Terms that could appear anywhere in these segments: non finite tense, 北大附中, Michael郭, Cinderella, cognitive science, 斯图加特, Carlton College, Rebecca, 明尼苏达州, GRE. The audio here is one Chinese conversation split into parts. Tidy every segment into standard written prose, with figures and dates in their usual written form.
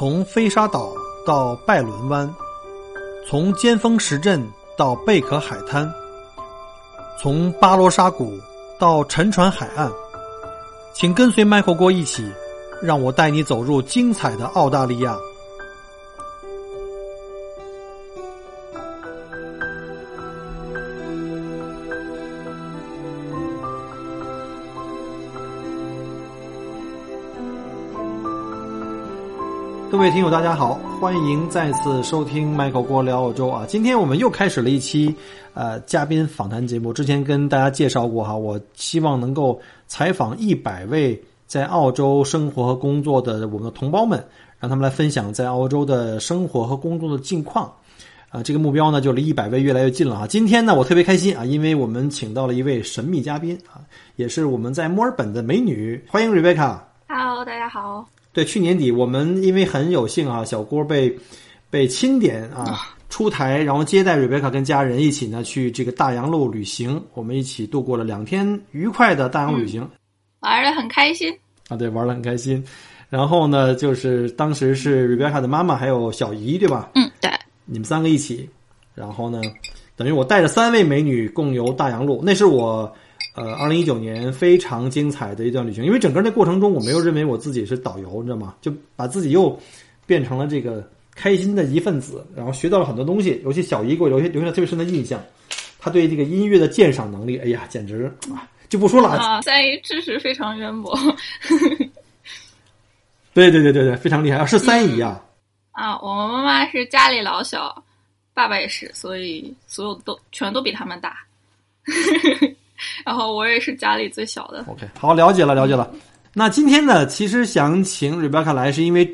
从飞沙岛到拜伦湾，从尖峰石阵到贝壳海滩，从巴罗沙谷到沉船海岸，请跟随Michael郭一起，让我带你走入精彩的澳大利亚。各位听友大家好，欢迎再次收听Michael郭聊澳洲啊！今天我们又开始了一期嘉宾访谈节目。之前跟大家介绍过哈，我希望能够采访100位在澳洲生活和工作的我们的同胞们，让他们来分享在澳洲的生活和工作的近况啊！这个目标呢就离100位越来越近了哈。今天呢我特别开心啊，因为我们请到了一位神秘嘉宾啊，也是我们在墨尔本的美女，欢迎 Rebecca。Hello， 大家好。对，去年底我们因为很有幸啊，小郭被钦点啊出台，然后接待瑞贝卡跟家人一起呢去这个大洋路旅行，我们一起度过了2天愉快的大洋旅行，玩得很开心啊，对，玩得很开心。然后呢，就是当时是瑞贝卡的妈妈还有小姨，对吧？嗯，对，你们3个一起，然后呢，等于我带着3位美女共游大洋路，那是我。2019年非常精彩的一段旅行，因为整个那过程中我没有认为我自己是导游，你知道吗？就把自己又变成了这个开心的一份子，然后学到了很多东西。尤其小姨给我留下特别深的印象，她对这个音乐的鉴赏能力，哎呀，简直啊，就不说了啊！三姨知识非常渊博，对，非常厉害啊！是三姨啊！啊，我妈妈是家里老小，爸爸也是，所以所有全都比他们大。然后我也是家里最小的。OK， 好，了解了。那今天呢，其实想请 Rebecca 来，是因为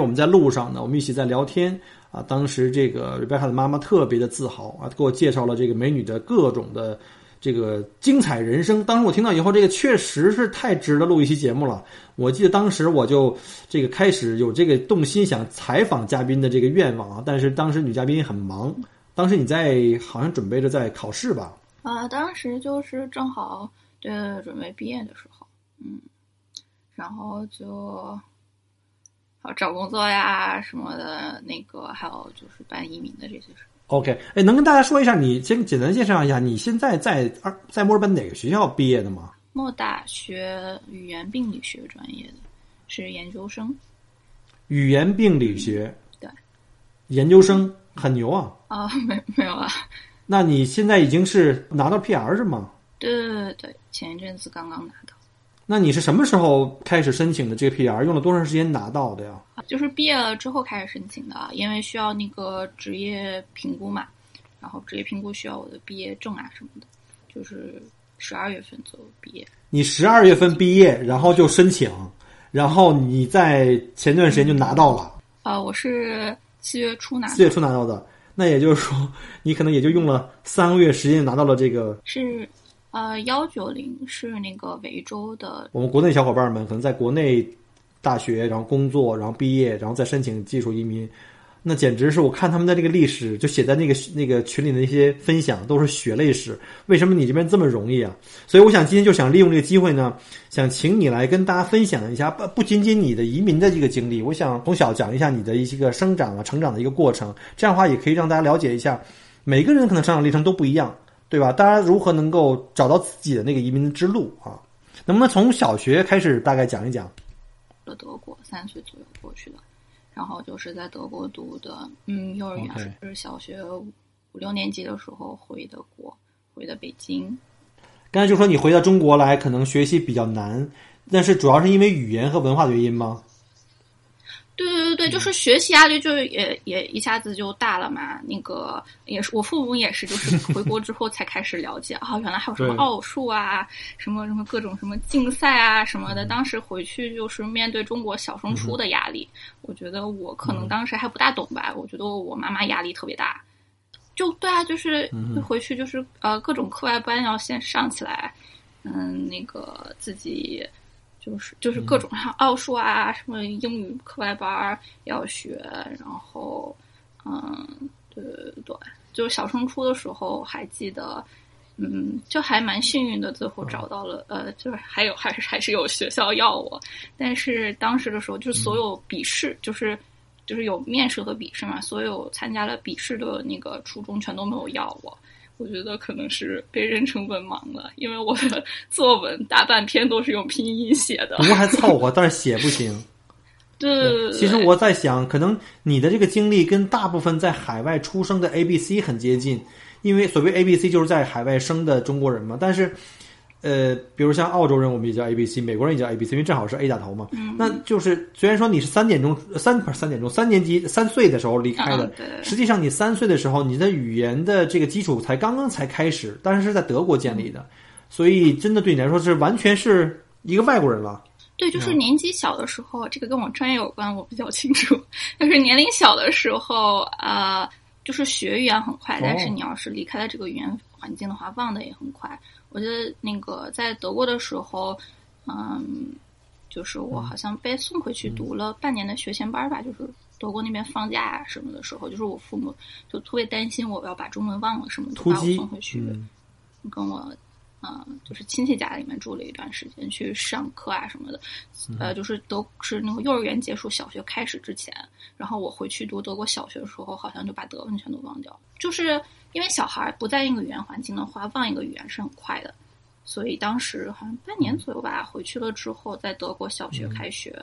我们在路上呢，我们一起在聊天啊。当时这个 Rebecca 的妈妈特别的自豪啊，给我介绍了这个美女的各种的这个精彩人生。当时我听到以后，这个确实是太值得录一期节目了。我记得当时我就这个开始有这个动心想采访嘉宾的这个愿望啊，但是当时女嘉宾很忙，当时你在好像准备着在考试吧？当时就是正好对准备毕业的时候，然后就找工作呀什么的，那个还有就是办移民的这些事。OK， 哎，能跟大家说一下，你先简单介绍一下你现在在墨尔本哪个学校毕业的吗？墨大学语言病理学专业的，是研究生。语言病理学，对，研究生很牛啊！啊，没有啊。那你现在已经是拿到 PR 是吗？对，前一阵子刚刚拿到。那你是什么时候开始申请的这个 PR？ 用了多长时间拿到的呀？就是毕业了之后开始申请的，因为需要那个职业评估嘛，然后职业评估需要我的毕业证啊什么的，就是12月份左右毕业。你12月份毕业，然后就申请，然后你在前段时间就拿到了。我是4月初拿到的。4月初拿到的。那也就是说，你可能也就用了3个月时间拿到了这个。是，190是那个维州的。我们国内小伙伴们可能在国内大学，然后工作，然后毕业，然后再申请技术移民，那简直是我看他们的这个历史，就写在那个群里的一些分享都是血泪史。为什么你这边这么容易啊？所以我想今天就想利用这个机会呢，想请你来跟大家分享一下，不仅仅你的移民的这个经历，我想从小讲一下你的一些个生长啊、成长的一个过程。这样的话也可以让大家了解一下，每个人可能成长历程都不一样，对吧？大家如何能够找到自己的那个移民之路啊？能不能从小学开始大概讲一讲？德国3岁左右过去的。然后就是在德国读的，幼儿园、okay. 就是小学5、6年级的时候回德国，回的北京。刚才就说你回到中国来，可能学习比较难，但是主要是因为语言和文化的原因吗？对，就是学习压力就也一下子就大了嘛。那个也是，我父母也是，就是回国之后才开始了解啊，原来还有什么奥数啊，什么各种什么竞赛啊什么的。当时回去就是面对中国小升初的压力，我觉得我可能当时还不大懂吧。我觉得我妈妈压力特别大，就对啊，就是回去就是各种课外班要先上起来，那个自己。就是各种像奥数啊，什么英语课外班要学，然后对，就是小升初的时候还记得嗯，就还蛮幸运的，最后找到了，就是还是有学校要我，但是当时的时候就是所有笔试，就是有面试和笔试嘛，所有参加了笔试的那个初中全都没有要我。我觉得可能是被认成文盲了，因为我的作文大半篇都是用拼音写的。读还凑合，但是写不行。对，其实我在想，可能你的这个经历跟大部分在海外出生的 ABC 很接近，因为所谓 ABC 就是在海外生的中国人嘛。但是，比如像澳洲人我们也叫 ABC， 美国人也叫 ABC， 因为正好是 A 打头嘛。嗯、那就是虽然说你是三年级三岁的时候离开的，实际上你3岁的时候你的语言的这个基础刚刚开始，但是是在德国建立的，所以真的对你来说是完全是一个外国人了。对，就是年纪小的时候，这个跟我专业有关，我比较清楚。但是年龄小的时候，就是学语言很快，但是你要是离开了这个语言环境的话，忘得也很快。我觉得那个在德国的时候，就是我好像被送回去读了半年的学前班吧，就是德国那边放假什么的时候，就是我父母就特别担心我要把中文忘了什么，就把我送回去，跟我。就是亲戚家里面住了一段时间，去上课啊什么的，就是都是那个幼儿园结束、小学开始之前，然后我回去读德国小学的时候，好像就把德文全都忘掉，就是因为小孩不在一个语言环境的话，忘一个语言是很快的，所以当时好像半年左右吧，回去了之后，在德国小学开学，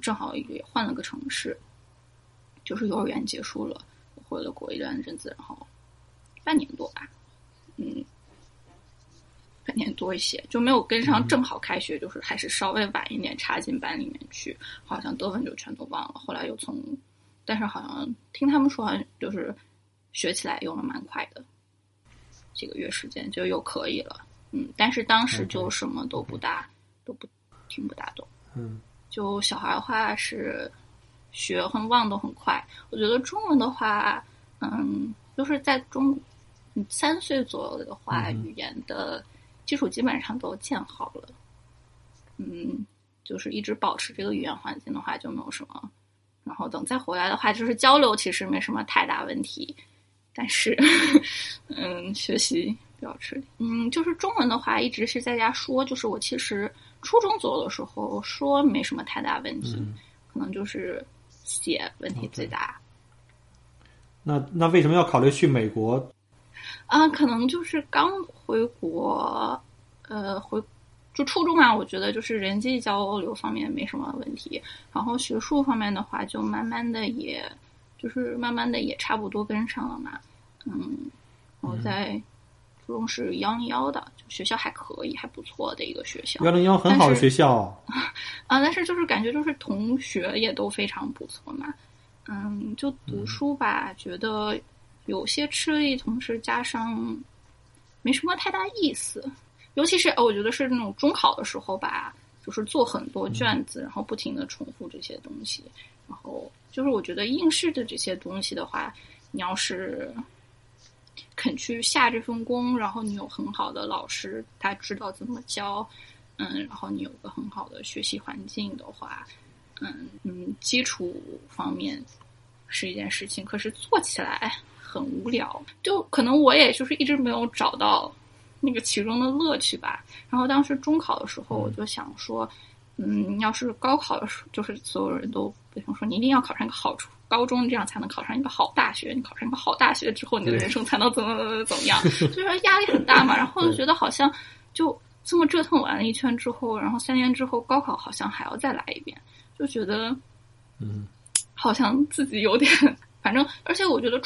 正好也换了个城市，就是幼儿园结束了，回了国一段日子，然后半年多吧，半年多一些，就没有跟上，正好开学，就是还是稍微晚一点插进班里面去，好像德文就全都忘了。后来又但是好像听他们说，好像就是学起来用了蛮快的，几个月时间就又可以了。但是当时就什么都不大，都听不大懂。就小孩的话是学很忘得很快。我觉得中文的话，就是在3岁左右的话，语言的基础基本上都建好了，就是一直保持这个语言环境的话就没有什么，然后等再回来的话，就是交流其实没什么太大问题，但是学习比较吃力。就是中文的话一直是在家说，就是我其实初中左右的时候说没什么太大问题，可能就是写问题最大。那为什么要考虑去美国？可能就是刚回国，就初中啊，我觉得就是人际交流方面没什么问题，然后学术方面的话，就慢慢的也差不多跟上了嘛。我在初中是101的，就学校还可以，还不错的一个学校。101很好的学校但是就是感觉就是同学也都非常不错嘛。就读书吧，觉得有些吃力，同时加上没什么太大意思，尤其是我觉得是那种中考的时候吧，就是做很多卷子，然后不停的重复这些东西，然后就是我觉得应试的这些东西的话，你要是肯去下这份功，然后你有很好的老师，他知道怎么教，然后你有个很好的学习环境的话，基础方面是一件事情，可是做起来很无聊，就可能我也就是一直没有找到那个其中的乐趣吧。然后当时中考的时候，我就想说，要是高考的时候，就是所有人都不想说你一定要考上一个好高中，这样才能考上一个好大学。你考上一个好大学之后，你的人生才能怎么样，所以说压力很大嘛。然后就觉得好像就这么折腾完了一圈之后，然后3年之后高考好像还要再来一遍，就觉得好像自己有点。反正，而且我觉得我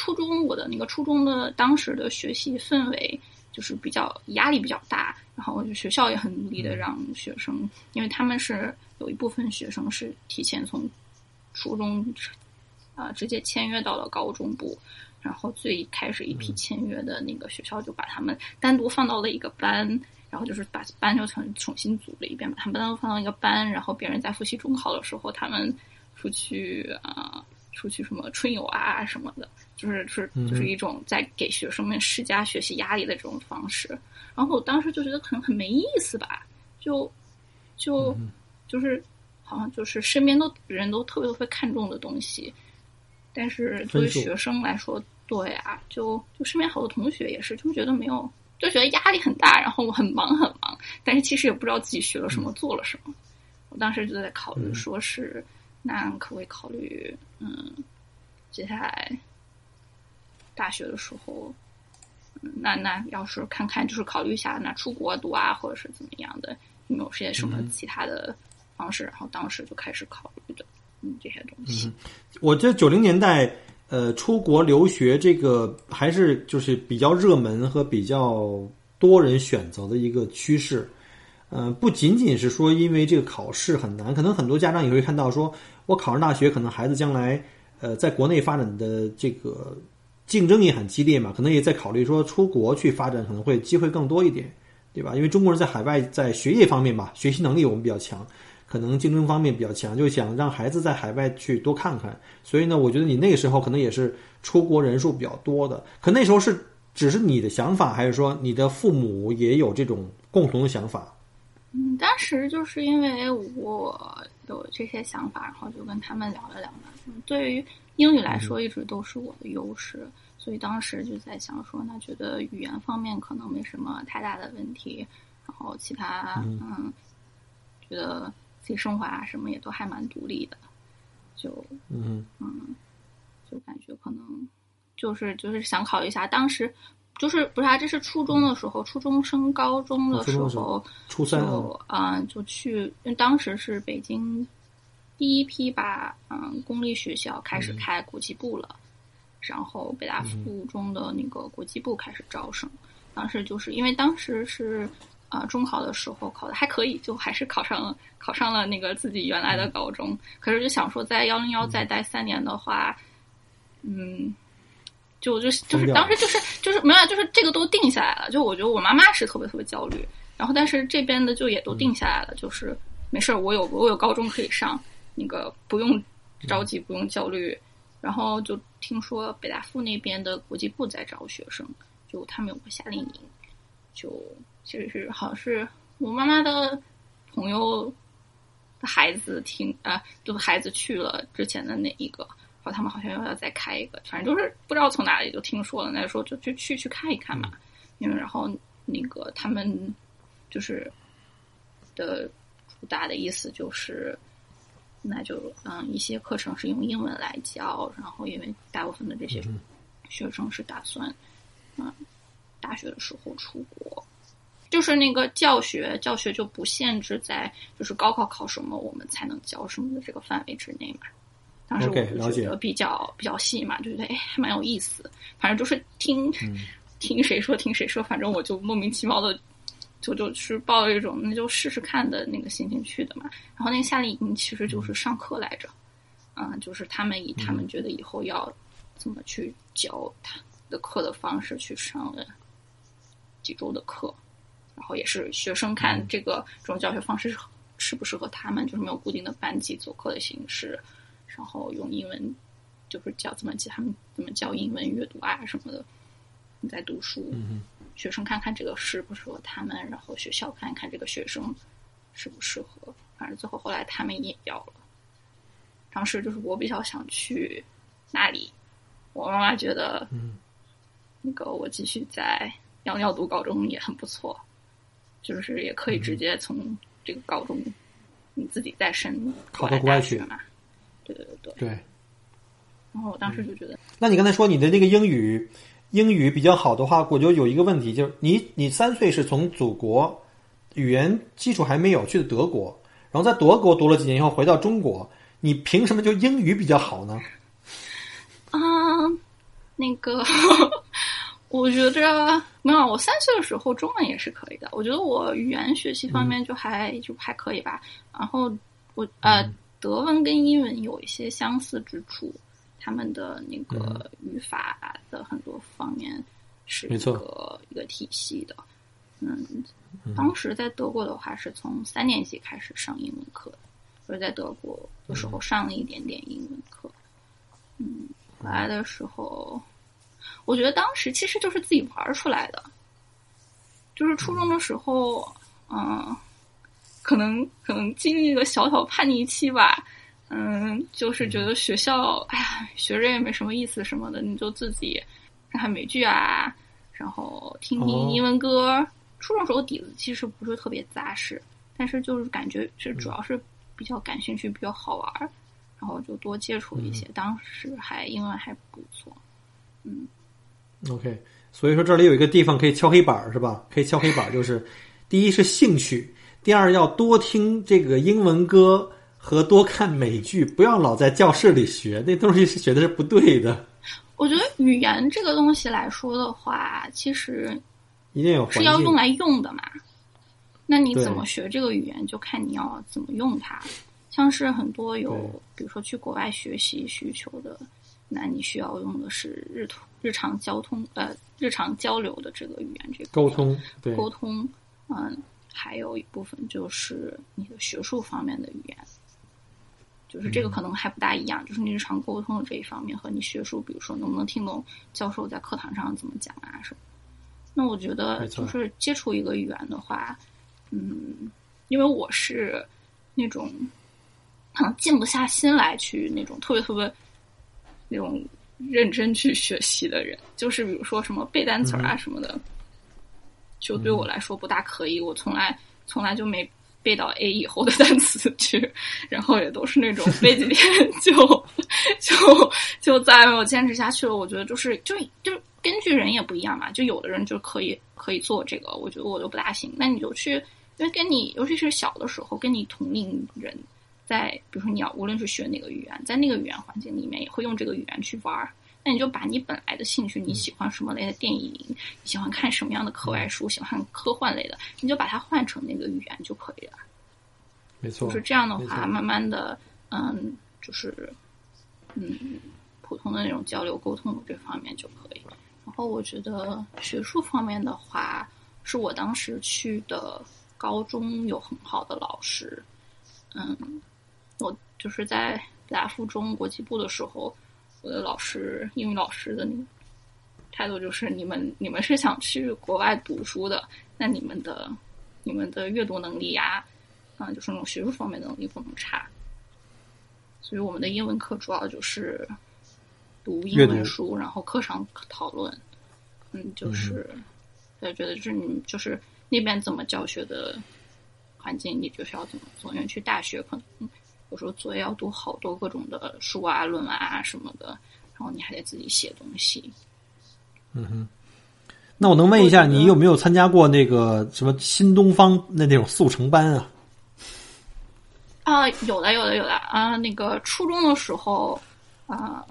的初中的当时的学习氛围就是比较压力比较大，然后学校也很努力的让学生，因为他们是有一部分学生是提前从初中直接签约到了高中部，然后最开始一批签约的那个学校就把他们单独放到了一个班。然后就是把班就重新组了一遍，把他们单独放到一个班，然后别人在复习中考的时候，他们出去什么春游啊什么的，就是一种在给学生们施加学习压力的这种方式。然后我当时就觉得可能很没意思吧，就是好像就是身边都人都特别会看重的东西，但是作为学生来说，对啊，就身边好多同学也是，就觉得没有，就觉得压力很大，然后我很忙，但是其实也不知道自己学了什么，做了什么。我当时就在考虑，说是那可不可以考虑，接下来大学的时候，那要是看看，就是考虑一下，那出国读啊，或者是怎么样的，有没有些什么其他的方式？然后当时就开始考虑的，这些东西。我这90年代。出国留学这个还是就是比较热门和比较多人选择的一个趋势。不仅仅是说因为这个考试很难，可能很多家长也会看到说我考上大学，可能孩子将来在国内发展的这个竞争也很激烈嘛，可能也在考虑说出国去发展可能会机会更多一点，对吧？因为中国人在海外在学业方面吧，学习能力我们比较强。可能竞争方面比较强，就想让孩子在海外去多看看。所以呢，我觉得你那个时候可能也是出国人数比较多的。可那时候是只是你的想法，还是说你的父母也有这种共同的想法？当时就是因为我有这些想法，然后就跟他们聊了聊嘛。对于英语来说，一直都是我的优势，所以当时就在想说，那觉得语言方面可能没什么太大的问题，然后其他觉得。自己生活啊，什么也都还蛮独立的，就感觉可能就是想考虑一下。当时就是不是啊？这是初中的时候，初中升高中的时候，初三就去，因为当时是北京第一批吧，公立学校开始开国际部了，然后北大附中的那个国际部开始招生。当时就是因为当时是。中考的时候考的还可以，就还是考上了那个自己原来的高中。可是就想说，在101再待3年的话，就是当时就是没有，就是这个都定下来了。就我觉得我妈妈是特别特别焦虑，然后但是这边的就也都定下来了，就是没事，我有高中可以上，那个不用着急，不用焦虑。然后就听说北大附那边的国际部在招学生，就他们有个夏令营，就。就是好像是我妈妈的朋友的孩子就是孩子去了之前的那一个，然后他们好像要再开一个，反正就是不知道从哪里就听说了，那说就去看一看嘛。因为然后那个他们就是的主打的意思就是，那就一些课程是用英文来教，然后因为大部分的这些学生是打算大学的时候出国。就是那个教学就不限制在就是高考考什么我们才能教什么的这个范围之内嘛。当时我觉得比较细嘛，就觉得还蛮有意思。反正就是听谁说，反正我就莫名其妙的就是抱一种那就试试看的那个心情去的嘛。然后那个夏令营其实就是上课来着，就是他们以他们觉得以后要怎么去教他的课的方式去上了几周的课。然后也是学生看这种教学方式适不适合他们，就是没有固定的班级走课的形式，然后用英文就是教他们教英文阅读啊什么的，你在读书，学生看看这个适不适合他们，然后学校看看这个学生适不适合，反正最后来他们也要了。当时就是我比较想去那里，我妈妈觉得，那个我继续在要读高中也很不错。就是也可以直接从这个高中，你自己再升考到国外去嘛？对。然后我当时就觉得，那你刚才说你的那个英语比较好的话，我就有一个问题，就是你3岁是从祖国语言基础还没有去的德国，然后在德国读了几年以后回到中国，你凭什么就英语比较好呢？那个。我觉得没有，我3岁的时候中文也是可以的。我觉得我语言学习方面就还可以吧。然后我德文跟英文有一些相似之处，他们的那个语法的很多方面是一个体系的。当时在德国的话是从3年级开始上英文课，就是在德国的时候上了一点点英文课。回来的时候。我觉得当时其实就是自己玩出来的，就是初中的时候，可能经历一个小小叛逆期吧，就是觉得学校哎呀学着也没什么意思什么的，你就自己看看美剧啊，然后听听英文歌。初中时候底子其实不是特别扎实，但是就是感觉是主要是比较感兴趣，比较好玩，然后就多接触一些，当时还英文还不错。OK， 所以说这里有一个地方可以敲黑板是吧？可以敲黑板，就是第一是兴趣，第二要多听这个英文歌和多看美剧，不要老在教室里学，那东西是学的是不对的。我觉得语言这个东西来说的话，其实一定有是要用来用的嘛。那你怎么学这个语言，就看你要怎么用它。像是很多有，比如说去国外学习需求的，那你需要用的是日常交流的这个语言，这个沟通，还有一部分就是你的学术方面的语言，就是这个可能还不大一样，就是你日常沟通的这一方面和你学术，比如说能不能听懂教授在课堂上怎么讲啊什么。那我觉得就是接触一个语言的话，因为我是那种可能静不下心来去那种特别特别那种认真去学习的人，就是比如说什么背单词啊什么的，就对我来说不大可以。我从来就没背到 A 以后的单词去，然后也都是那种背几天就再没有坚持下去了。我觉得就是根据人也不一样嘛，就有的人就可以做这个，我觉得我就不大行。那你就去，因为跟你尤其是小的时候跟你同龄人在，比如说你要无论是学哪个语言，在那个语言环境里面也会用这个语言去玩。那你就把你本来的兴趣，你喜欢什么类的电影，你喜欢看什么样的课外书，喜欢科幻类的，你就把它换成那个语言就可以了。没错，就是这样的话，慢慢的，就是普通的那种交流沟通这方面就可以。然后我觉得学术方面的话，是我当时去的高中有很好的老师，我就是在北大附中国际部的时候。我的老师，英语老师的态度就是：你们是想去国外读书的，那你们的阅读能力呀，就是那种学术方面的能力不能差。所以我们的英文课主要就是读英文书，然后课上讨论。就是我觉得就是你们就是那边怎么教学的环境，你就是要怎么做。因为去大学可能。有时候作业要读好多各种的书啊、论文啊什么的，然后你还得自己写东西。那我能问一下，你有没有参加过那个什么新东方那种速成班啊？有的啊。那个初中的时候啊，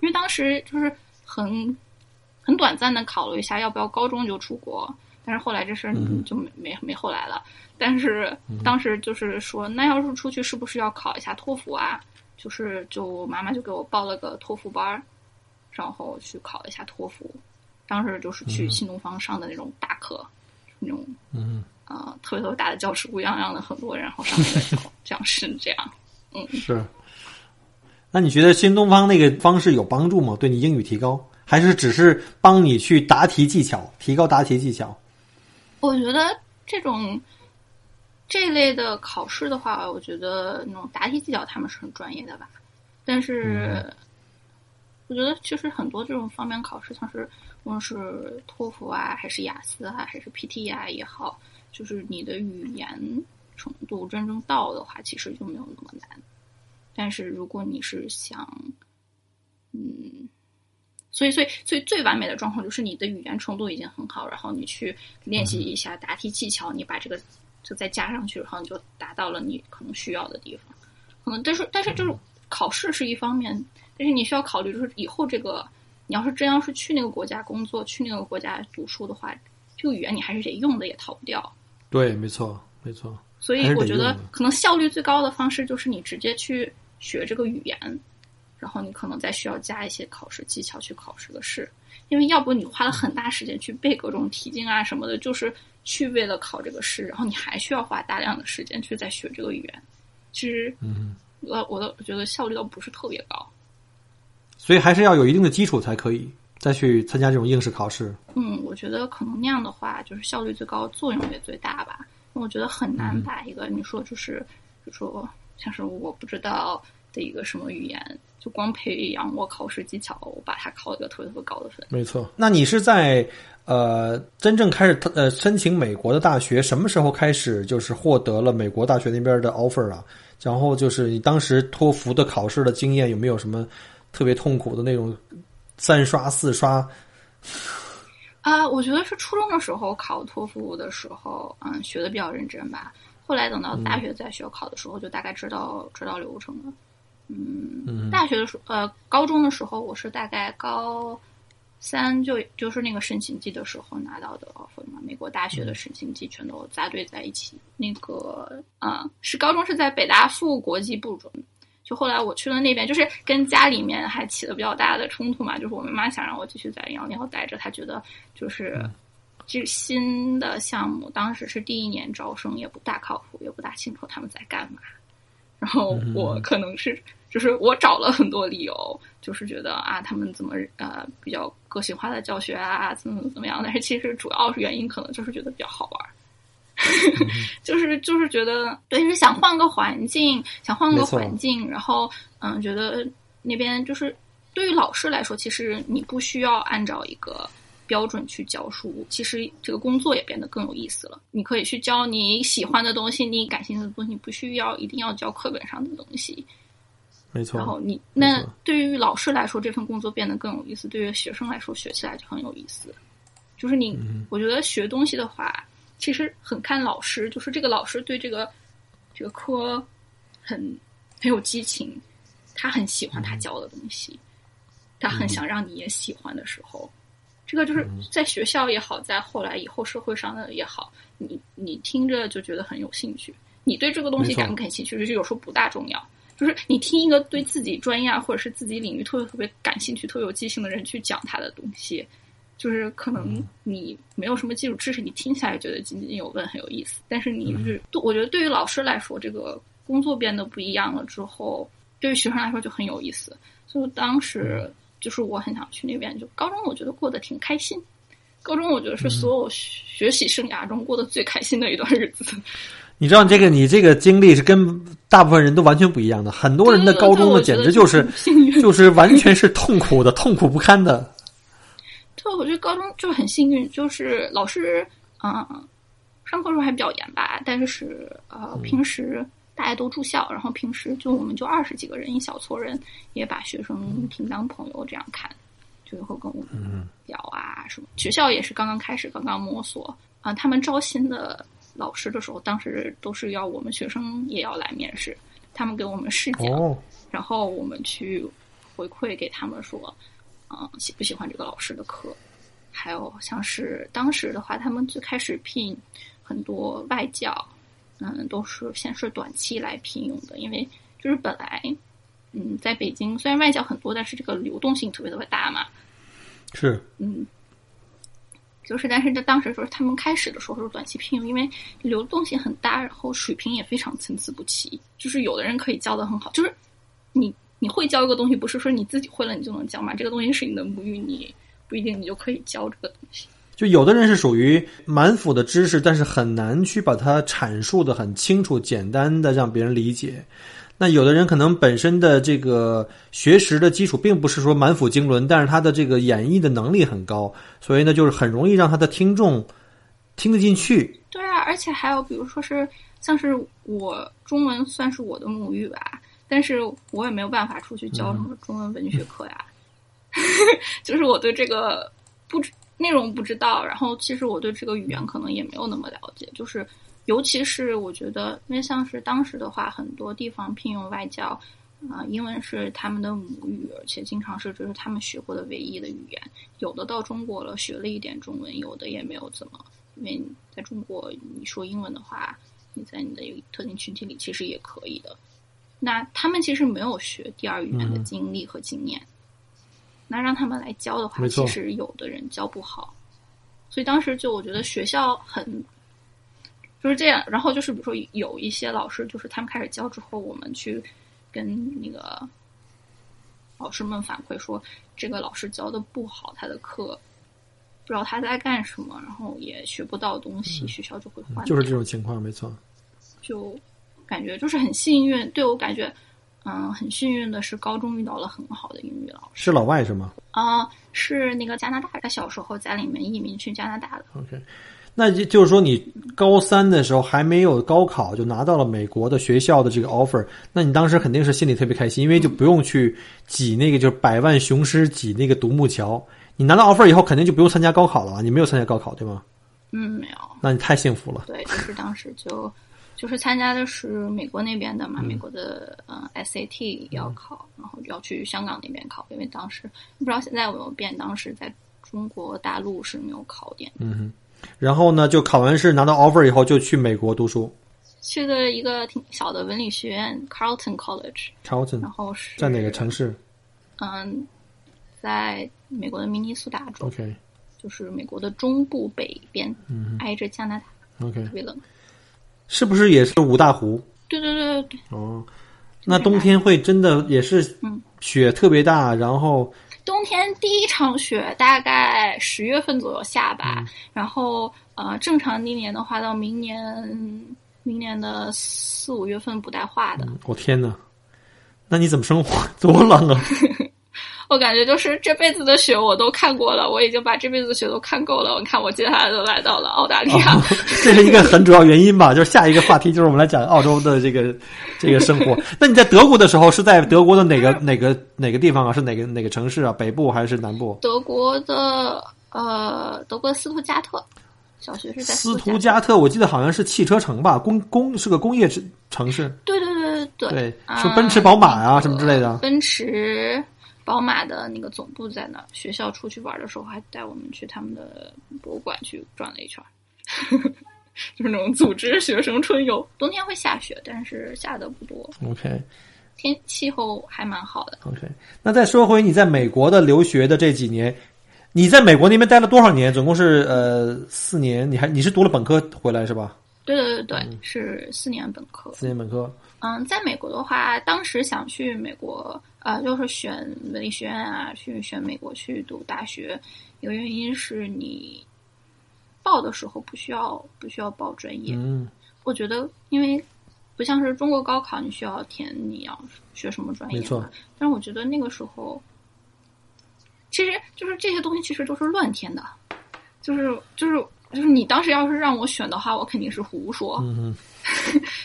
因为当时就是很短暂的考虑一下要不要高中就出国，但是后来这事儿就没后来了。但是当时就是说，那要是出去是不是要考一下托福啊？就妈妈就给我报了个托福班，然后去考一下托福。当时就是去新东方上的那种大课，那种特别特别大的教室，乌泱泱的很多人，然后上面这样是这样。是。那你觉得新东方那个方式有帮助吗？对你英语提高，还是只是帮你去答题技巧，提高答题技巧？我觉得这类的考试的话，我觉得那种答题技巧他们是很专业的吧。但是，我觉得其实很多这种方面考试，像是无论是托福啊，还是雅思啊，还是 PT 啊也好，就是你的语言程度真正到的话，其实就没有那么难。但是如果你是想，所以最完美的状况就是你的语言程度已经很好，然后你去练习一下答题技巧，你把这个。就再加上去，然后你就达到了你可能需要的地方。可能但是就是考试是一方面，但是你需要考虑就是以后这个你要是真要是去那个国家工作，去那个国家读书的话，这个语言你还是得用的，也逃不掉。对，没错。所以我觉得可能效率最高的方式就是你直接去学这个语言，然后你可能再需要加一些考试技巧去考试的事，因为要不你花了很大时间去背各种题经啊什么的，就是。去为了考这个试，然后你还需要花大量的时间去再学这个语言，其实，我觉得效率倒不是特别高，所以还是要有一定的基础才可以再去参加这种应试考试。我觉得可能那样的话，就是效率最高，作用也最大吧。我觉得很难把一个你说就是，比如说像是我不知道的一个什么语言，就光培养我考试技巧，我把它考一个特别特别高的分。没错。那你是在真正开始申请美国的大学什么时候开始就是获得了美国大学那边的 offer 啊？然后就是你当时托福的考试的经验有没有什么特别痛苦的那种3刷4刷？我觉得是初中的时候考托福的时候，学的比较认真吧。后来等到大学在学考的时候，就大概知道流程了。大学的时候，高中的时候，我是大概高3就是那个申请季的时候拿到的 offer 嘛。美国大学的申请季全都扎堆在一起。那个是高中是在北大附国际部中。就后来我去了那边，就是跟家里面还起了比较大的冲突嘛。就是我妈妈想让我继续在杨柳待着，她觉得就是这新的项目，当时是第一年招生，也不大靠谱，也不大清楚他们在干嘛。然后我可能是就是我找了很多理由，就是觉得啊他们怎么比较个性化的教学啊怎么样，但是其实主要是原因可能就是觉得比较好玩。就是觉得对，是想换个环境，然后觉得那边就是对于老师来说，其实你不需要按照一个标准去教书，其实这个工作也变得更有意思了。你可以去教你喜欢的东西，你感兴趣的东西，你不需要一定要教课本上的东西。没错。然后那对于老师来说，这份工作变得更有意思；对于学生来说，学起来就很有意思。就是我觉得学东西的话，其实很看老师，就是这个老师对这个科很有激情，他很喜欢他教的东西，他很想让你也喜欢的时候，这个就是在学校也好，在后来以后社会上的也好，你听着就觉得很有兴趣，你对这个东西感不感兴趣，就是有时候不大重要，就是你听一个对自己专业或者是自己领域特别特别感兴趣、特别有激情的人去讲他的东西。就是可能你没有什么基础知识，你听起来觉得津津有味很有意思，但是你就是我觉得对于老师来说，这个工作变得不一样了之后，对于学生来说就很有意思。所以当时就是我很想去那边，就高中我觉得过得挺开心，高中我觉得是所有学习生涯中过得最开心的一段日子。你知道你这个经历是跟大部分人都完全不一样的，很多人的高中呢简直就是完全是痛苦的，痛苦不堪的。对，我觉得高中就很幸运，就是老师上课时候还比较严吧，但是平时大家都住校，然后平时我们就20几个人一小撮人，也把学生挺当朋友这样看，就会跟我们聊啊什么。学校也是刚刚开始，刚刚摸索啊。他们招新的老师的时候，当时都是要我们学生也要来面试，他们给我们试讲，然后我们去回馈给他们说。喜不喜欢这个老师的课。还有像是当时的话，他们最开始聘很多外教，都是先是短期来聘用的，因为就是本来在北京虽然外教很多，但是这个流动性特别特别大嘛。是。但是在当时说他们开始的时候是短期聘用，因为流动性很大，然后水平也非常参差不齐，就是有的人可以教得很好，就是你会教一个东西，不是说你自己会了你就能教嘛？这个东西是你的母语，你不一定你就可以教这个东西。就有的人是属于满腹的知识，但是很难去把它阐述的很清楚、简单的让别人理解。那有的人可能本身的这个学识的基础并不是说满腹经纶，但是他的这个演绎的能力很高，所以呢，就是很容易让他的听众听得进去。对啊，而且还有比如说是像是我中文算是我的母语吧。但是我也没有办法出去教什么中文文学课呀，就是我对这个内容不知道，然后其实我对这个语言可能也没有那么了解，就是尤其是我觉得，因为像是当时的话，很多地方聘用外教，英文是他们的母语，而且经常是就是他们学过的唯一的语言，有的到中国了学了一点中文，有的也没有怎么，因为在中国你说英文的话，你在你的特定群体里其实也可以的。那他们其实没有学第二语言的经历和经验，那让他们来教的话，其实有的人教不好，所以当时就我觉得学校很就是这样。然后就是比如说有一些老师，就是他们开始教之后，我们去跟那个老师们反馈说，这个老师教的不好，他的课不知道他在干什么，然后也学不到东西，学校就会换，就是这种情况，没错。就感觉就是很幸运，对我感觉很幸运的是高中遇到了很好的英语老师。是老外是吗？是那个加拿大，他小时候家里面移民去加拿大的。OK， 那就是说你高三的时候还没有高考就拿到了美国的学校的这个 offer， 那你当时肯定是心里特别开心，因为就不用去挤那个就是百万雄师挤那个独木桥。你拿到 offer 以后肯定就不用参加高考了，你没有参加高考对吗？没有。那你太幸福了。对，就是当时就是参加的是美国那边的嘛，美国的SAT 要考，然后要去香港那边考，因为当时不知道现在有没有变，当时在中国大陆是没有考点。然后呢，就考完试拿到 offer 以后就去美国读书，去的一个挺小的文理学院 Carlton College。 Carlton 然后是在哪个城市？在美国的明尼苏达州。 OK， 就是美国的中部北边，挨着加拿大。 OK， 特别冷。是不是也是五大湖？对对对对。哦，那冬天会真的也是雪特别大，然后冬天第一场雪大概10月份左右下吧，然后正常今年的话到明年的4、5月份不带化的。我天哪，那你怎么生活？多冷啊！我感觉就是这辈子的雪我都看过了，我已经把这辈子的雪都看够了。我看我接下来都来到了澳大利亚，这是一个很主要原因吧。就是下一个话题就是我们来讲澳洲的这个生活。那你在德国的时候是在德国的哪个地方啊？是哪个城市啊？北部还是南部？德国的斯图加特。小学是在斯图加特，我记得好像是汽车城吧，是个工业城市。对对对对对，是奔驰、宝马啊什么之类的。奔驰。宝马的那个总部在那儿，学校出去玩的时候还带我们去他们的博物馆去转了一圈，就是那种组织学生春游。冬天会下雪，但是下的不多。OK， 气候还蛮好的。OK， 那再说回你在美国的留学的这几年，你在美国那边待了多少年？总共是4年，你是读了本科回来是吧？对对对对，是4年本科。在美国的话，当时想去美国。就是选文理学院啊，去选美国去读大学，一个原因是你报的时候不需要报专业。我觉得因为不像是中国高考，你需要填你要学什么专业嘛。没错。但是我觉得那个时候，其实就是这些东西其实都是乱填的，就是你当时要是让我选的话，我肯定是胡说。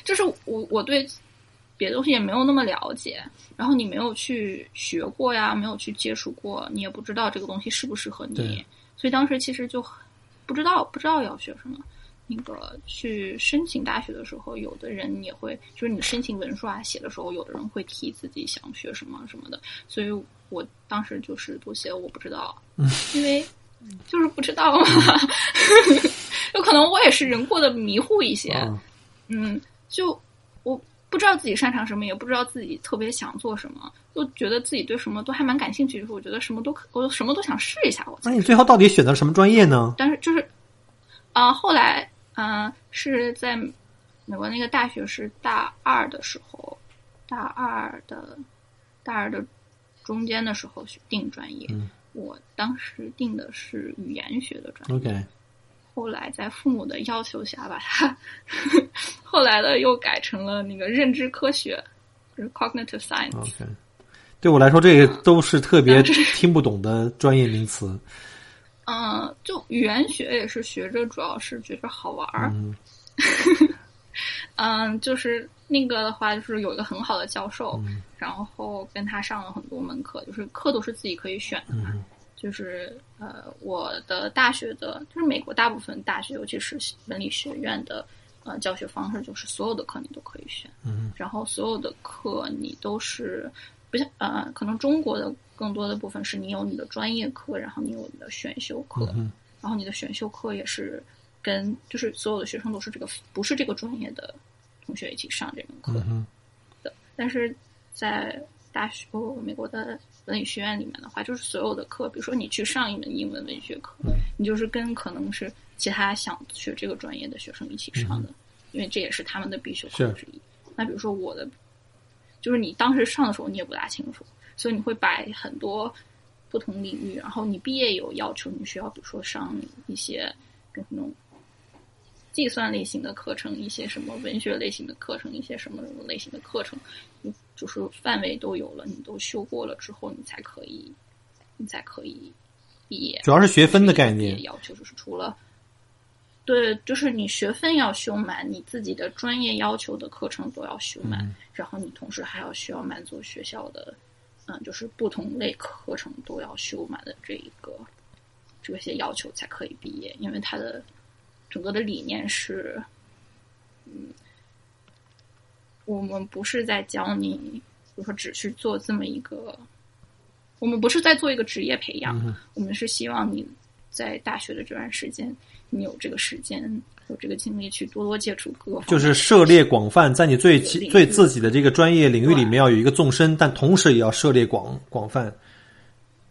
就是我对。别的东西也没有那么了解，然后你没有去学过呀，没有去接触过，你也不知道这个东西适不适合你，所以当时其实就不知道要学什么。那个去申请大学的时候，有的人也会，就是你申请文书啊写的时候，有的人会提自己想学什么什么的，所以我当时就是都写我不知道，因为就是不知道嘛。有可能我也是人过得迷糊一些，就我。不知道自己擅长什么，也不知道自己特别想做什么，就觉得自己对什么都还蛮感兴趣。就是我觉得我什么都想试一下。那你最后到底选择什么专业呢？但是就是，后来是在美国那个大学是大二的中间的时候定专业。我当时定的是语言学的专业。OK。后来在父母的要求下把它后来的又改成了那个认知科学，就是 cognitive science。 Okay. 对我来说这个都是特别听不懂的专业名词。就语言学也是学着主要是觉得好玩。就是那个的话就是有一个很好的教授，然后跟他上了很多门课，就是课都是自己可以选的嘛。就是我的大学的，就是美国大部分大学，尤其是文理学院的教学方式，就是所有的课你都可以选，然后所有的课你都是不像可能中国的更多的部分是你有你的专业课，然后你有你的选修课，然后你的选修课也是跟就是所有的学生都是这个不是这个专业的同学一起上这门课的，但是在。大学美国的文理学院里面的话，就是所有的课，比如说你去上一门英文文学课，你就是跟可能是其他想学这个专业的学生一起上的，因为这也是他们的必修课之一。那比如说我的，就是你当时上的时候你也不大清楚，所以你会摆很多不同领域，然后你毕业有要求你需要比如说上一些就是那种计算类型的课程，一些什么文学类型的课程，一些什么类型的课程，就是范围都有了，你都修过了之后，你才可以毕业。主要是学分的概念，要求就是除了对，就是你学分要修满，你自己的专业要求的课程都要修满，然后你同时还要需要满足学校的，就是不同类课程都要修满的这些要求才可以毕业，因为它的整个的理念是，我们不是在教你，比如说只去做这么一个，我们不是在做一个职业培养，我们是希望你在大学的这段时间，你有这个时间，有这个精力去多多接触各方面，就是涉猎广泛，在你最自己的这个专业领域里面要有一个纵深，但同时也要涉猎广泛。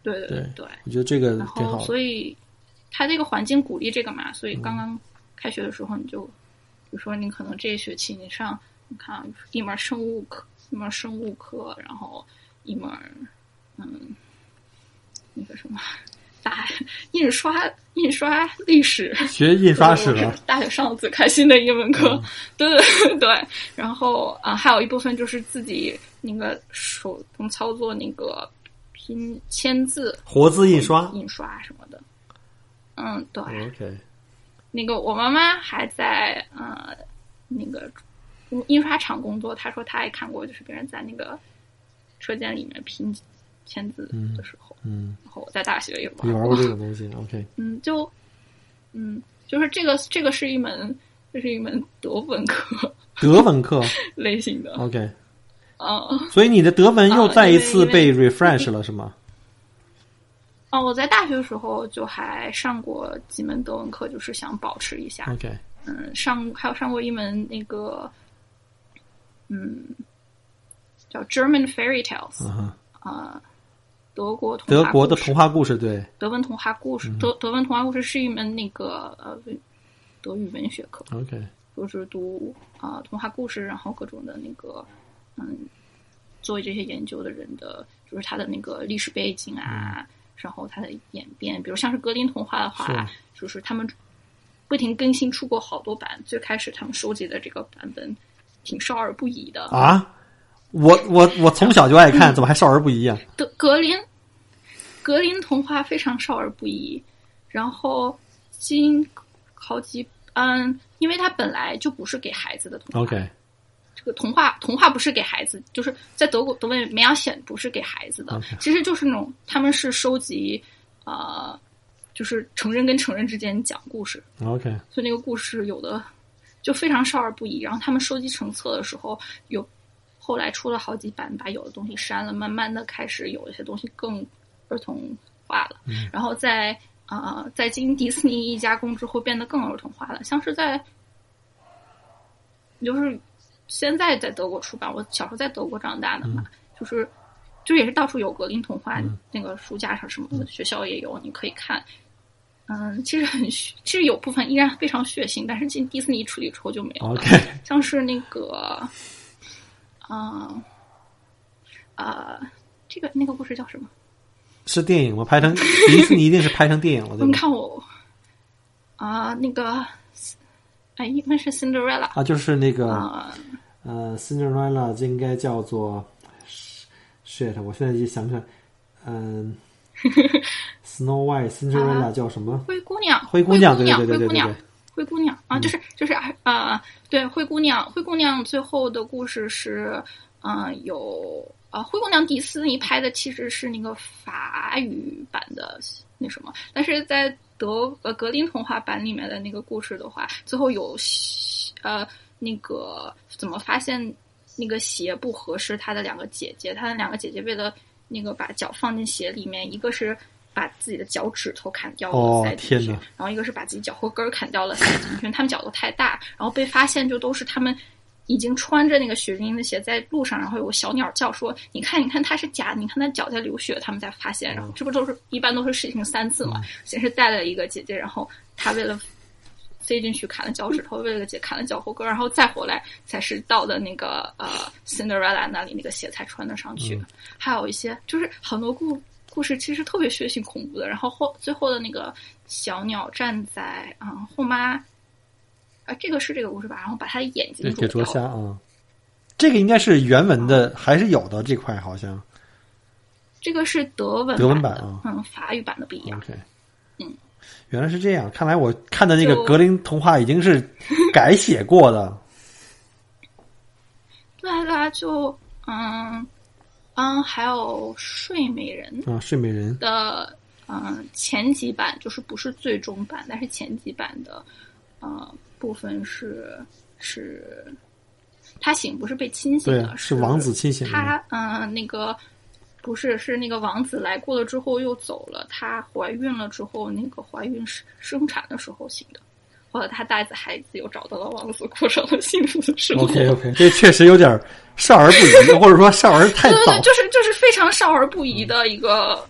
对对 对, 对，我觉得这个挺好的。所以他这个环境鼓励这个嘛，所以刚刚开学的时候，你就比如说你可能这一学期你上，你看一门生物课，然后一门那个什么。印刷历史，学印刷史了。大学上的最开心的一门课，对对对。然后还有一部分就是自己那个手动操作那个签字、活字印刷什么的。对。Okay. 那个我妈妈还在那个印刷厂工作，她说她也看过，就是别人在那个车间里面签字的时候，然后我在大学也玩过这个东西 ，OK， 就是这个是一门，这是一门德文课类型的 ，OK， 所以你的德文又再一次被 refresh 了，是吗？我在大学的时候就还上过几门德文课，就是想保持一下 ，OK， 还有上过一门那个，叫 German Fairy Tales， 德国的童话故事，对，德文童话故事是一门那个德语文学课。OK， 就是读童话故事，然后各种的那个做这些研究的人的，就是他的那个历史背景啊，然后他的演变，比如像是格林童话的话，就是他们不停更新出过好多版，最开始他们收集的这个版本挺少儿不宜的啊。我从小就爱看，怎么还少儿不宜啊？格林童话非常少儿不宜，然后因为它本来就不是给孩子的童话。OK， 这个童话不是给孩子，就是在德文梅尔显不是给孩子的， okay. 其实就是那种他们是收集就是成人跟成人之间讲故事。OK， 所以那个故事有的就非常少儿不宜，然后他们收集成册的时候有。后来出了好几版，把有的东西删了，慢慢的开始有一些东西更儿童化了。然后在经迪士尼一加工之后，变得更儿童化了。像是就是现在在德国出版，我小时候在德国长大的嘛，就也是到处有格林童话，那个书架上什么的，学校也有，你可以看。其实有部分依然非常血腥，但是进迪士尼处理之后就没有了。Okay. 像是那个。这个那个故事叫什么？是电影吗？拍成迪士尼一定是拍成电影了，对吧？你看我那个英文是 Cinderella 啊，就是那个Cinderella 应该叫做 shit， 我现在就想不起来，Snow White Cinderella 叫什么？灰姑娘，对。灰姑娘啊，就是对，灰姑娘最后的故事是，灰姑娘迪斯尼拍的其实是那个法语版的那什么，但是在格林童话版里面的那个故事的话，最后有那个怎么发现那个鞋不合适，她的两个姐姐为了那个把脚放进鞋里面，一个是。把自己的脚趾头砍掉了塞进去，然后一个是把自己脚后跟砍掉了塞进去，因为他们脚都太大，然后被发现就都是他们已经穿着那个雪人的鞋在路上，然后有个小鸟叫说你看它是假，你看它脚在流血，他们才发现，然后这不都是一般都是事情三次嘛，先是带了一个姐姐，然后她为了飞进去砍了脚趾头，为了砍了脚后跟，然后再回来才是到的那个Cinderella 那里那个鞋才穿得上去，还有一些就是很多故事其实特别血腥恐怖的，然后最后的那个小鸟站在后妈，这个是这个故事吧，然后把她的眼睛给啄瞎啊，这个应该是原文的，还是有的这块好像。这个是德文版啊，法语版的不一样。Okay, 嗯，原来是这样，看来我看的那个格林童话已经是改写过的。对啦，就还有睡美人啊，睡美人的前几版就是不是最终版，但是前几版的部分是，他醒不是被亲醒的，是王子亲醒的。他那个。不是，是那个王子来过了之后又走了。她怀孕了之后，那个怀孕生产的时候醒的，后来她带着孩子又找到了王子，过上了幸福的生活。OK， 这确实有点少儿不宜，或者说少儿太早，就是非常少儿不宜的一个。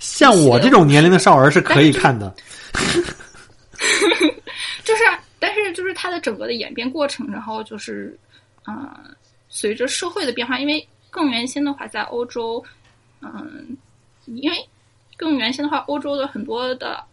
像我这种年龄的少儿是可以看的，就是，但是就是它的整个的演变过程，然后就是，随着社会的变化，因为更原先的话，在欧洲。因为更原先的话，欧洲的很多的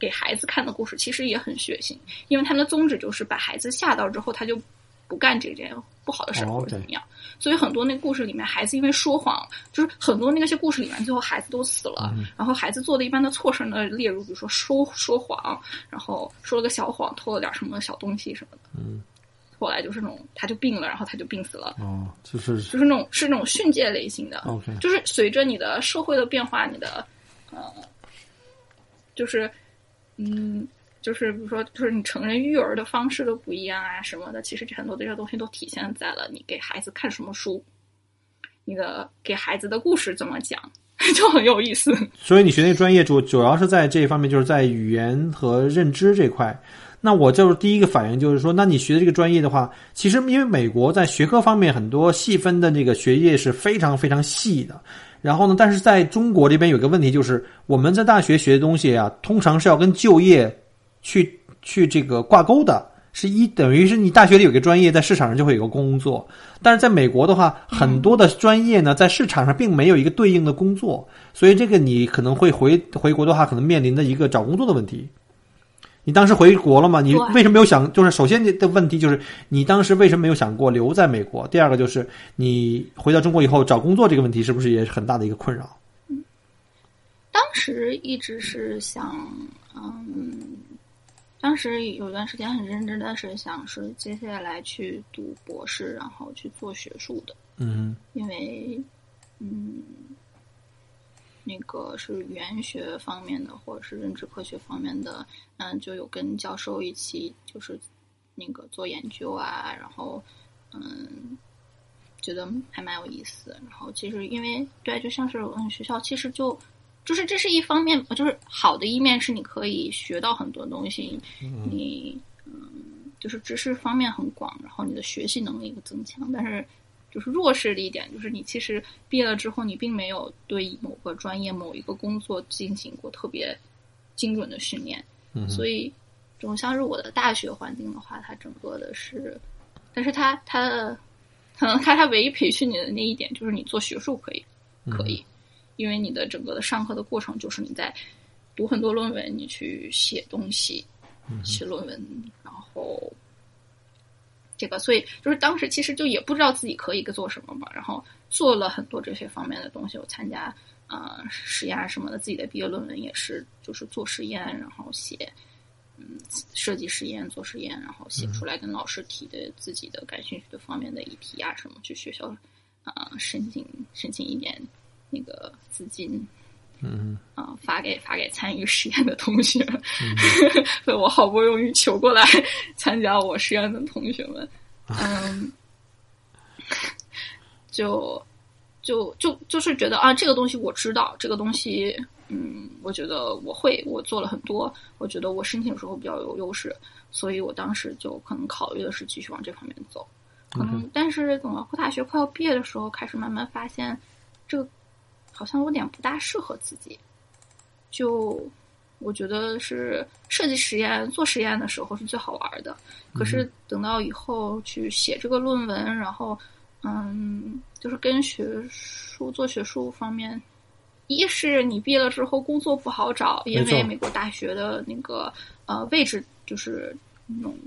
给孩子看的故事其实也很血腥，因为他们的宗旨就是把孩子吓到之后，他就不干这件不好的事或者怎么样。所以很多那故事里面，孩子因为说谎，就是很多那些故事里面，最后孩子都死了。然后孩子做的一般的错事呢，例如比如说说谎，然后说了个小谎，偷了点什么小东西什么的。后来就是那种，他就病了，然后他就病死了。哦，就是那种是那种训诫类型的。Okay. 就是随着你的社会的变化，你的就是就是比如说，就是你成人育儿的方式都不一样啊什么的。其实很多这些东西都体现在了你给孩子看什么书，你的给孩子的故事怎么讲，就很有意思。所以你学那个专业主要是在这一方面，就是在语言和认知这块。那我就是第一个反应就是说，那你学的这个专业的话，其实因为美国在学科方面很多细分的这个学业是非常非常细的。然后呢，但是在中国这边有个问题，就是我们在大学学的东西啊，通常是要跟就业去这个挂钩的，是等于是你大学里有个专业，在市场上就会有个工作。但是在美国的话，很多的专业呢，在市场上并没有一个对应的工作，所以这个你可能会回国的话，可能面临的一个找工作的问题。你当时回国了吗？你为什么没有想？就是首先的问题就是你当时为什么没有想过留在美国？第二个就是你回到中国以后找工作这个问题是不是也是很大的一个困扰？当时一直是想，当时有段时间很认真的是想是接下来去读博士，然后去做学术的。因为那个是语言学方面的，或者是认知科学方面的，就有跟教授一起就是那个做研究啊，然后觉得还蛮有意思。然后其实因为对，就像是我们学校其实就是这是一方面，就是好的一面是你可以学到很多东西，你就是知识方面很广，然后你的学习能力会增强，但是。就是弱势的一点，就是你其实毕业了之后，你并没有对某个专业、某一个工作进行过特别精准的训练，所以，这种像是我的大学环境的话，它整个的是，但是它的可能它唯一培训你的那一点就是你做学术可以，因为你的整个的上课的过程就是你在读很多论文，你去写东西，写论文，然后。这个，所以就是当时其实就也不知道自己可以做什么嘛，然后做了很多这些方面的东西。我参加实验什么的，自己的毕业论文也是就是做实验，然后写设计实验做实验，然后写出来跟老师提的自己的感兴趣的方面的议题啊什么，去学校申请一点那个资金。发给参与实验的同学，所以我好不容易求过来参加我实验的同学们，就是觉得啊，这个东西我知道，这个东西，我觉得我会，我做了很多，我觉得我申请的时候比较有优势，所以我当时就可能考虑的是继续往这方面走，但是等到大学快要毕业的时候，开始慢慢发现这个。好像有点不大适合自己，就我觉得是设计实验做实验的时候是最好玩的，可是等到以后去写这个论文，然后就是跟学术做学术方面，一是你毕业了之后工作不好找，因为美国大学的那个位置就是那种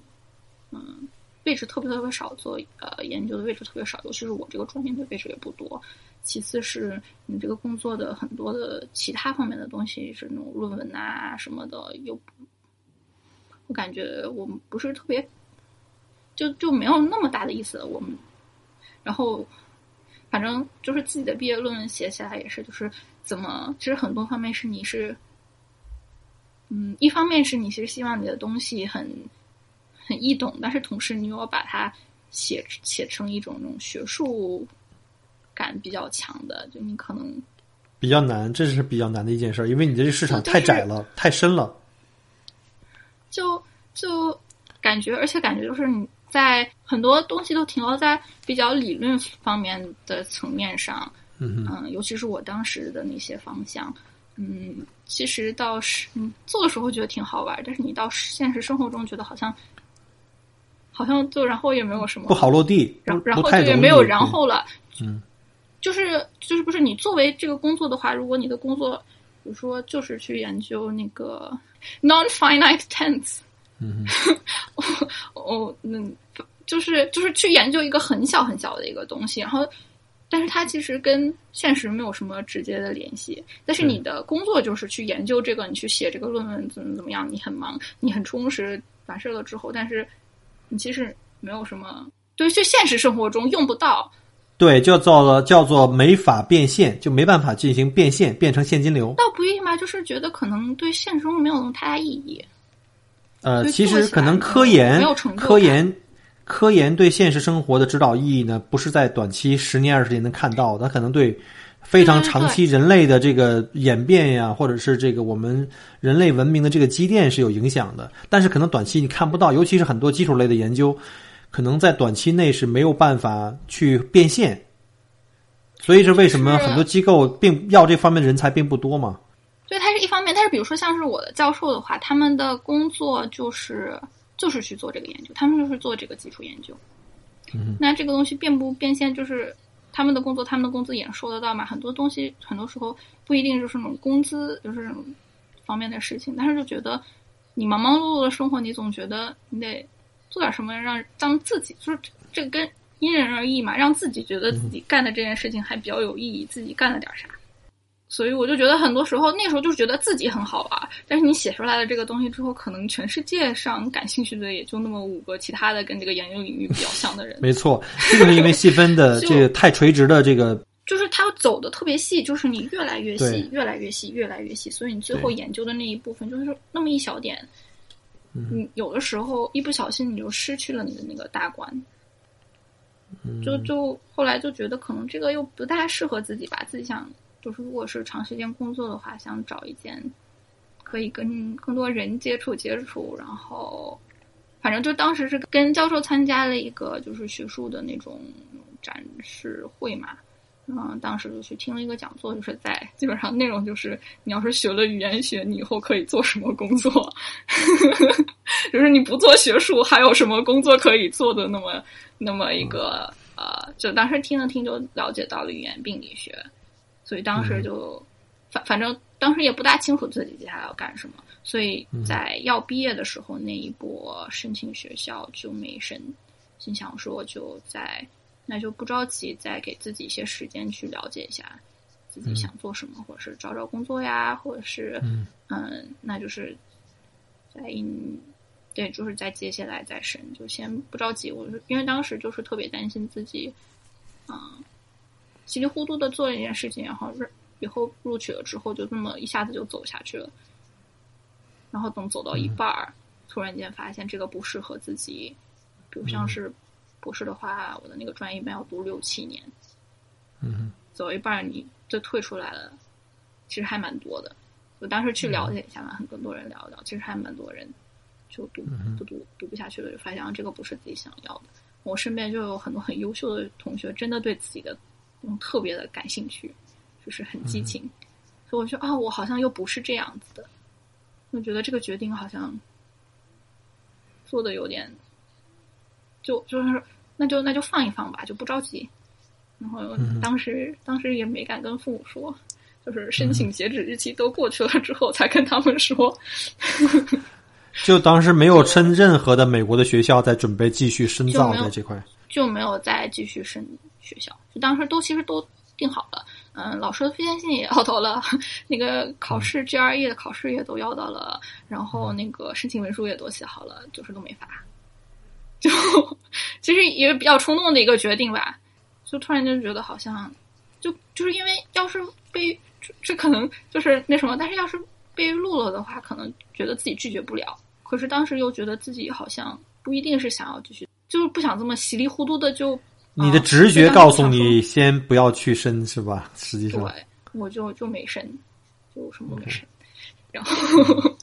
位置特别特别少做研究的位置特别少，尤其是我这个中心的位置也不多。其次是你这个工作的很多的其他方面的东西，是那种论文啊什么的，又我感觉我不是特别就没有那么大的意思。我们然后反正就是自己的毕业论文写下来也是，就是怎么其实很多方面是你是一方面是你其实希望你的东西很易懂，但是同时你又要把它写成一种那种学术感比较强的，就你可能比较难，这是比较难的一件事，因为你的这市场太窄了，太深了，就感觉，而且感觉就是你在很多东西都停留在比较理论方面的层面上，尤其是我当时的那些方向，其实到做的时候觉得挺好玩，但是你到现实生活中觉得好像就然后也没有什么不好落地，然后就也没有然后了，就是不是你作为这个工作的话，如果你的工作比如说就是去研究那个 non finite tense，就是去研究一个很小很小的一个东西，然后但是它其实跟现实没有什么直接的联系，但是你的工作就是去研究这个，你去写这个论文怎么样，你很忙，你很充实，完事了之后，但是你其实没有什么对于去现实生活中用不到，对，叫做没法变现，就没办法进行变现，变成现金流。倒不一定吧，就是觉得可能对现实中没有那么太大意义。其实可能科研对现实生活的指导意义呢，不是在短期10年20年能看到，它可能对非常长期人类的这个演变呀，或者是这个我们人类文明的这个积淀是有影响的。但是可能短期你看不到，尤其是很多基础类的研究，可能在短期内是没有办法去变现。所以是为什么很多机构并要这方面的人才并不多嘛。对，它是一方面，但是比如说像是我的教授的话，他们的工作就是去做这个研究，他们就是做这个基础研究。那这个东西变不变现，就是他们的工作，他们的工资也收得到嘛。很多东西很多时候不一定就是那种工资，就是那种方面的事情。但是就觉得你忙忙碌碌的生活，你总觉得你得做点什么让自己，就是这个跟因人而异嘛，让自己觉得自己干的这件事情还比较有意义，自己干了点啥。所以我就觉得很多时候，那时候就是觉得自己很好玩，但是你写出来的这个东西之后，可能全世界上感兴趣的也就那么5个，其他的跟这个研究领域比较像的人。没错，就是因为细分的这个太垂直的这个，就是它走的特别细，就是你越来越细，越来越细，越来越细，所以你最后研究的那一部分就是那么一小点。你有的时候一不小心你就失去了你的那个大观。就后来就觉得可能这个又不大适合自己吧，自己想。就是如果是长时间工作的话，想找一件可以跟更多人接触，然后反正就当时是跟教授参加了一个就是学术的那种展示会嘛，当时就去听了一个讲座，就是在基本上内容就是你要是学了语言学，你以后可以做什么工作，就是你不做学术还有什么工作可以做的那么一个就当时听了听就了解到了语言病理学。所以当时就反正当时也不大清楚自己接下来要干什么，所以在要毕业的时候那一波申请学校就没申，心想说那就不着急，再给自己一些时间去了解一下自己想做什么，或者是找工作呀，或者是那就是对，就是在接下来再申，就先不着急。我因为当时就是特别担心自己稀里糊涂的做一件事情，然后以后录取了之后就这么一下子就走下去了，然后等走到一半突然间发现这个不适合自己。比如像是博士的话，我的那个专业一般要读6-7年，走到一半你就退出来了，其实还蛮多的。我当时去了解一下嘛，和更多人聊一聊，其实还蛮多人就读不下去了，就发现这个不是自己想要的。我身边就有很多很优秀的同学，真的对自己的特别的感兴趣，就是很激情，所以我觉得我好像又不是这样子的，我觉得这个决定好像做的有点，就是那就放一放吧，就不着急。然后当时也没敢跟父母说，就是申请截止日期都过去了之后才跟他们说。就当时没有任何的美国的学校在准备继续深造在这块，就没有再继续深学校，就当时都其实都定好了。老师的推荐信也要到了，那个考试 GRE 的考试也都要到了，然后那个申请文书也都写好了，就是都没发。就其实也比较冲动的一个决定吧，就突然就觉得好像就是因为要是被这可能就是那什么，但是要是被录了的话，可能觉得自己拒绝不了，可是当时又觉得自己好像不一定是想要继续，就是不想这么稀里糊涂的就。你的直觉告诉你先不要去申是吧？实际上对，我就没申，就什么没申，然后